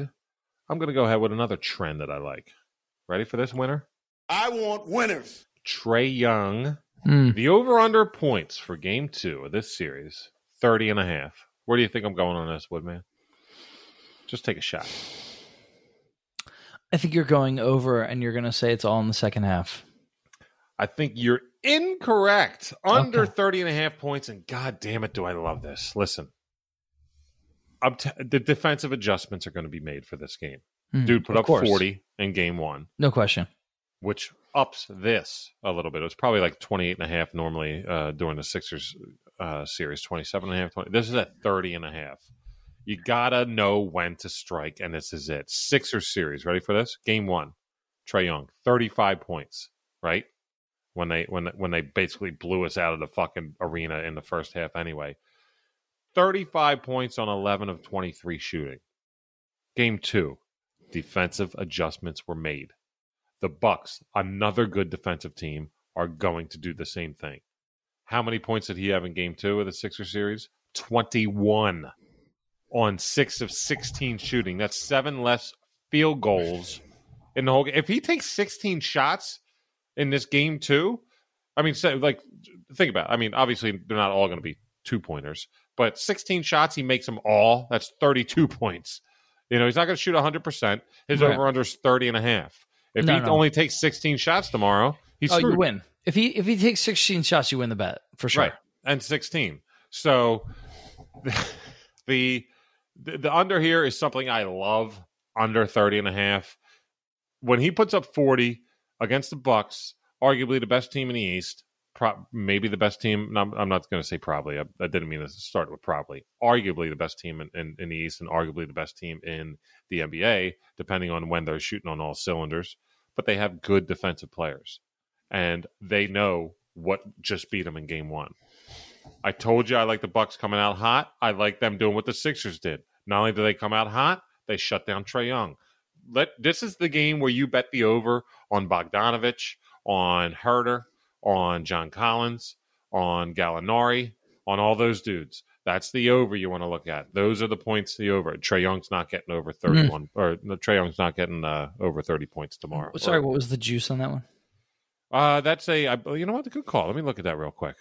I'm going to go ahead with another trend that I like. Ready for this winner? I want winners. Trae Young. The over-under points for game 2 of this series, 30.5. Where do you think I'm going on this, Woodman? Just take a shot. I think you're going over, and you're going to say it's all in the second half. I think you're incorrect. Under 30.5 points, and God damn it, do I love this. Listen, the defensive adjustments are going to be made for this game. Dude put up 40 in game 1. No question. Which ups this a little bit. It was probably like 28.5 normally during the Sixers series, 27.5. 20. This is at 30.5. You gotta know when to strike, and this is it. Sixers series. Ready for this? Game 1. Trae Young, 35 points. Right when they basically blew us out of the fucking arena in the first half. Anyway, 35 points on 11 of 23 shooting. Game 2. Defensive adjustments were made. The Bucks, another good defensive team, are going to do the same thing. How many points did he have in game 2 of the Sixers series? 21. On 6 of 16 shooting. That's 7 less field goals in the whole game. If he takes 16 shots in this game too, I mean, think about it. I mean, obviously, they're not all going to be two-pointers. But 16 shots, he makes them all. That's 32 points. You know, he's not going to shoot 100%. His over-under is 30.5. If he only takes 16 shots tomorrow, he's screwed. You win. If he takes 16 shots, you win the bet, for sure. Right, and 16. So, The under here is something I love, under 30.5. When he puts up 40 against the Bucks, arguably the best team in the East, maybe the best team. No, I'm not going to say probably. I didn't mean to start with probably. Arguably the best team in the East and arguably the best team in the NBA, depending on when they're shooting on all cylinders. But they have good defensive players, and they know what just beat them in game 1. I told you I like the Bucks coming out hot. I like them doing what the Sixers did. Not only do they come out hot, they shut down Trae Young. This is the game where you bet the over on Bogdanovich, on Herter, on John Collins, on Gallinari, on all those dudes. That's the over you want to look at. Those are the points, the over. Trae Young's not getting over 31, or Trae Young's not getting over 30 points tomorrow. Sorry, what was the juice on that one? You know what? Good call. Let me look at that real quick.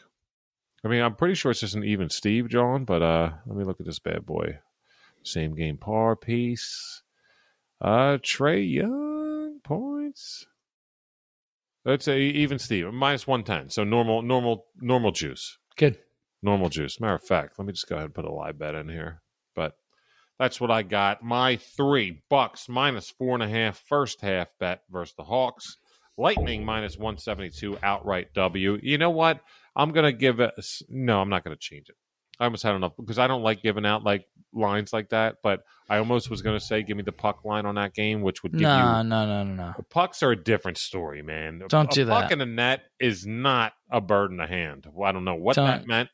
I mean, I'm pretty sure it's just an even Steve, John, but let me look at this bad boy. Same game par piece. Trae Young points. Let's say even Steve, minus 110. So normal juice. Good. Normal juice. Matter of fact, let me just go ahead and put a live bet in here. But that's what I got. My 3 Bucks minus 4.5 first half bet versus the Hawks. Lightning minus 172 outright W. You know what? I'm going to give it. No, I'm not going to change it. I almost had enough because I don't like giving out like lines like that. But I almost was going to say, give me the puck line on that game, which would give you. No. The pucks are a different story, man. Don't do that. A puck in the net is not a bird in the hand. Well, I don't know what that meant,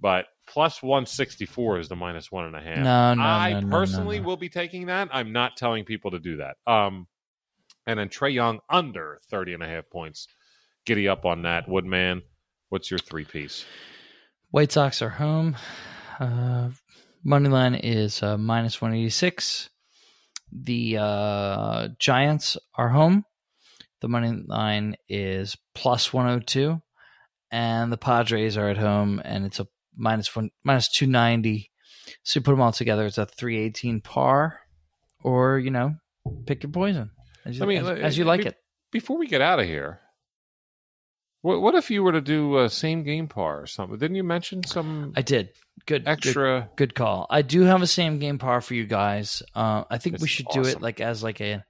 but plus 164 is the minus 1.5. I personally will be taking that. I'm not telling people to do that. And then Trae Young under 30.5 points. Giddy up on that, Woodman. What's your 3-piece? White Sox are home. Moneyline is minus 186. The Giants are home. The money line is plus 102. And the Padres are at home, and it's a minus 290. So you put them all together, it's a 318 par, or, you know, pick your poison as you like it. Before we get out of here, what if you were to do a same game par or something? Didn't you mention some? I did. Good extra. Good call. I do have a same game par for you guys. I think we should do it as a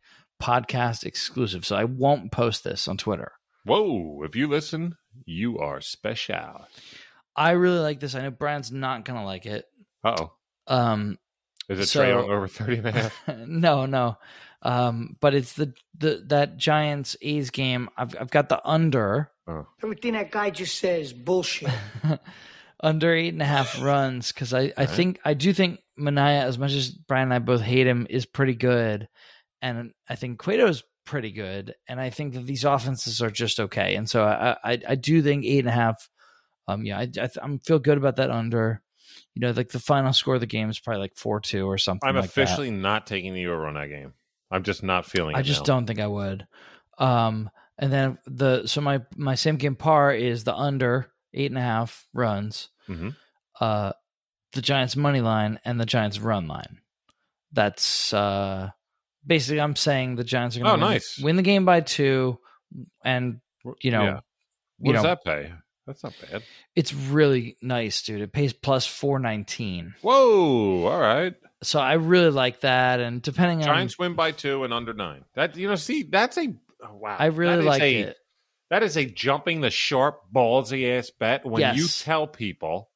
podcast exclusive. So I won't post this on Twitter. Whoa! If you listen, you are special. I really like this. I know Brian's not gonna like it. Uh-oh. Is it Trae Young over 30.5? No. But it's that Giants A's game. I've got the under. Oh. Everything that guy just says bullshit. Under 8.5 runs, because I do think Manaea, as much as Brian and I both hate him, is pretty good, and I think Cueto's pretty good, and I think that these offenses are just okay, and so I do think 8.5. I feel good about that under. You know, like the final score of the game is probably like 4-2 or something. I'm officially not taking the over on that game. I'm just not feeling it. I just don't think I would. And then my same game par is the under 8.5 runs, mm-hmm. The Giants money line and the Giants run line. That's basically I'm saying the Giants are going to win the game by 2, and you know, yeah. What does that pay? That's not bad. It's really nice, dude. It pays plus 419. Whoa! All right. So I really like that, and depending on Giants win by 2 and under 9. That that's a wow. I really like it. That is a jumping the sharp, ballsy ass bet. When you tell people,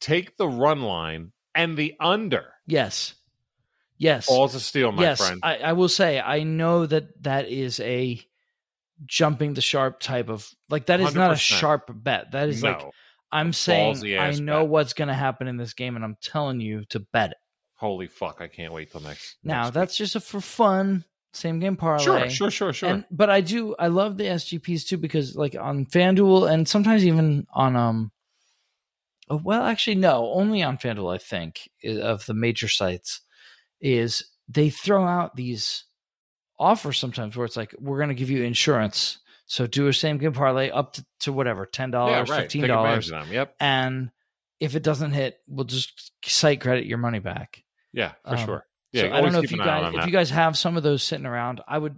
take the run line and the under. Yes. All's a steal, my friend. I will say, I know that is a jumping the sharp type of, like, that is 100%. Not a sharp bet. That is like, I'm saying I know what's going to happen in this game, and I'm telling you to bet it. Holy fuck! I can't wait till next. Now that's week. Just for fun, same game parlay. Sure. But I love the SGPs too, because like on FanDuel and sometimes even on only on FanDuel I think of the major sites is they throw out these offers sometimes where it's like, we're going to give you insurance, so do a same game parlay up to whatever, $10, $15, yep, and if it doesn't hit, we'll just site credit your money back. Yeah, for sure. Yeah, so I don't know if you guys have some of those sitting around. I would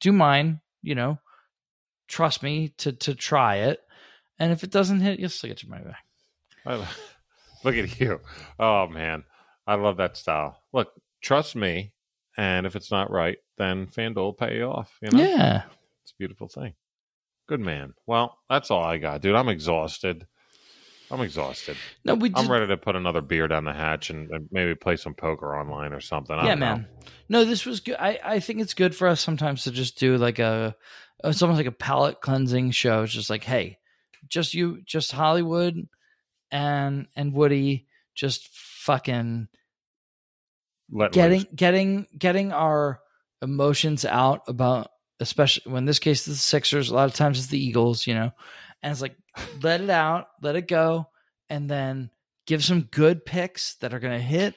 do mine. You know, trust me to try it, and if it doesn't hit, you'll still get your money back. Look at you! Oh man, I love that style. Look, trust me. And if it's not right, then FanDuel will pay you off. You know? Yeah. It's a beautiful thing. Good man. Well, that's all I got, dude. I'm exhausted. No, I'm ready to put another beer down the hatch and maybe play some poker online or something. I don't know. No, this was good. I think it's good for us sometimes to just do like it's almost like a palate cleansing show. It's just like, hey, just Hollywood and Woody just fucking getting our emotions out about, especially when this case is the Sixers, a lot of times it's the Eagles, you know, and it's like, let it out, let it go, and then give some good picks that are going to hit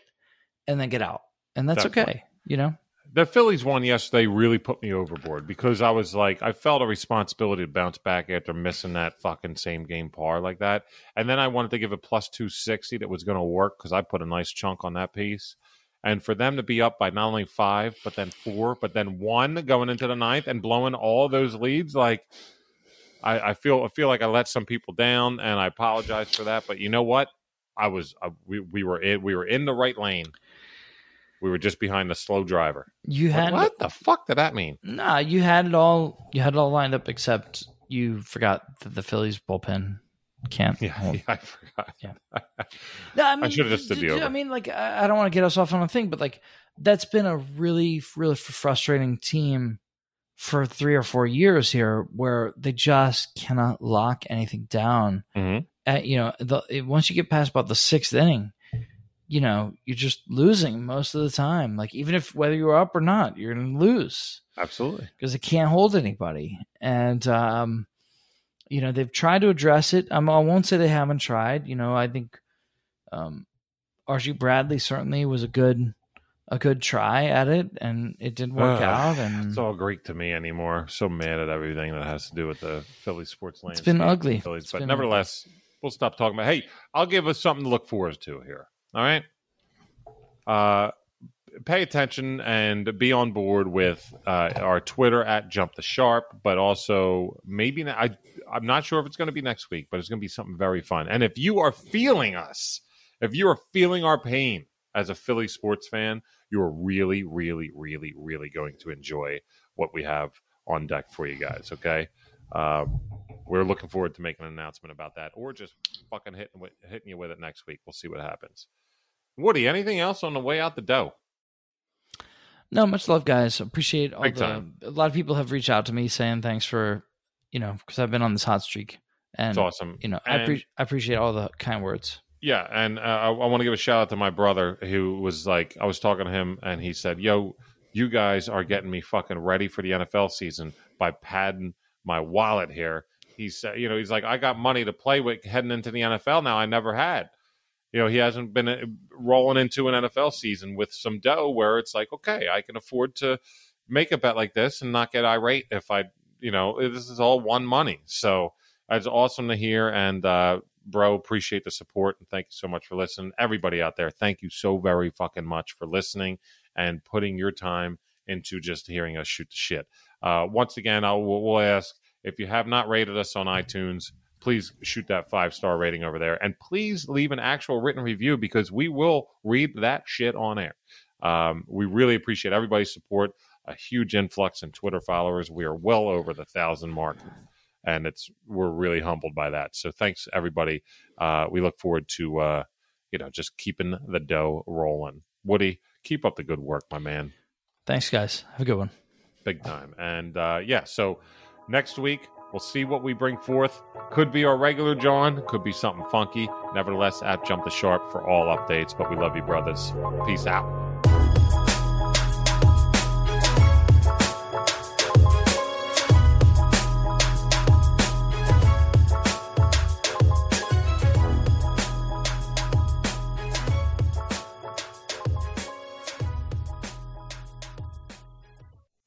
and then get out. And that's okay. Fun. You know, the Phillies won yesterday really put me overboard because I was like, I felt a responsibility to bounce back after missing that fucking same game par like that. And then I wanted to give a plus 260 that was going to work because I put a nice chunk on that piece. And for them to be up by not only 5, but then 4, but then 1 going into the 9th and blowing all those leads, like I feel like I let some people down, and I apologize for that. But you know what? We were in the right lane. We were just behind the slow driver. What the fuck did that mean? Nah, you had it all lined up, except you forgot that the Phillies bullpen. Can't. Yeah, I forgot. Yeah. No, I mean, I should have just did the over. I mean, like, I don't want to get us off on a thing, but like, that's been a really, really frustrating team for 3 or 4 years here, where they just cannot lock anything down. Mm-hmm. Once you get past about the 6th inning, you know, you're just losing most of the time. Like, even if whether you're up or not, you're going to lose. Absolutely, because they can't hold anybody, and you know, they've tried to address it. I won't say they haven't tried. You know, I think RG Bradley certainly was a good try at it, and it didn't work out. And it's all Greek to me anymore. So mad at everything that has to do with the Philly sports landscape. It's been ugly. But nevertheless, we'll stop talking about it. Hey, I'll give us something to look forward to here. All right? Pay attention and be on board with our Twitter at Jump the Sharp, but also maybe I'm not sure if it's going to be next week, but it's going to be something very fun. And if you are feeling us, if you are feeling our pain as a Philly sports fan, you're really, really, really, really going to enjoy what we have on deck for you guys, okay? We're looking forward to making an announcement about that, or just fucking hitting you with it next week. We'll see what happens. Woody, anything else on the way out the dough? No, much love, guys. Appreciate all a lot of people have reached out to me saying thanks for, because I've been on this hot streak. And it's awesome. I appreciate all the kind words. Yeah, and I want to give a shout out to my brother who was like, I was talking to him and he said, yo, you guys are getting me fucking ready for the NFL season by padding my wallet here. He said, he's like, I got money to play with heading into the NFL now I never had. He hasn't been rolling into an NFL season with some dough where it's like, okay, I can afford to make a bet like this and not get irate if I, this is all one money. So that's awesome to hear. And, bro, appreciate the support. And thank you so much for listening. Everybody out there, thank you so very fucking much for listening and putting your time into just hearing us shoot the shit. Once again, we'll ask if you have not rated us on iTunes, please shoot that 5-star rating over there. And please leave an actual written review because we will read that shit on air. We really appreciate everybody's support. A huge influx in Twitter followers. We are well over the 1,000 mark. And we're really humbled by that. So thanks, everybody. We look forward to, just keeping the dough rolling. Woody, keep up the good work, my man. Thanks, guys. Have a good one. Big time. And, so next week, we'll see what we bring forth. Could be our regular John. Could be something funky. Nevertheless, at Jump the Sharp for all updates. But we love you, brothers. Peace out.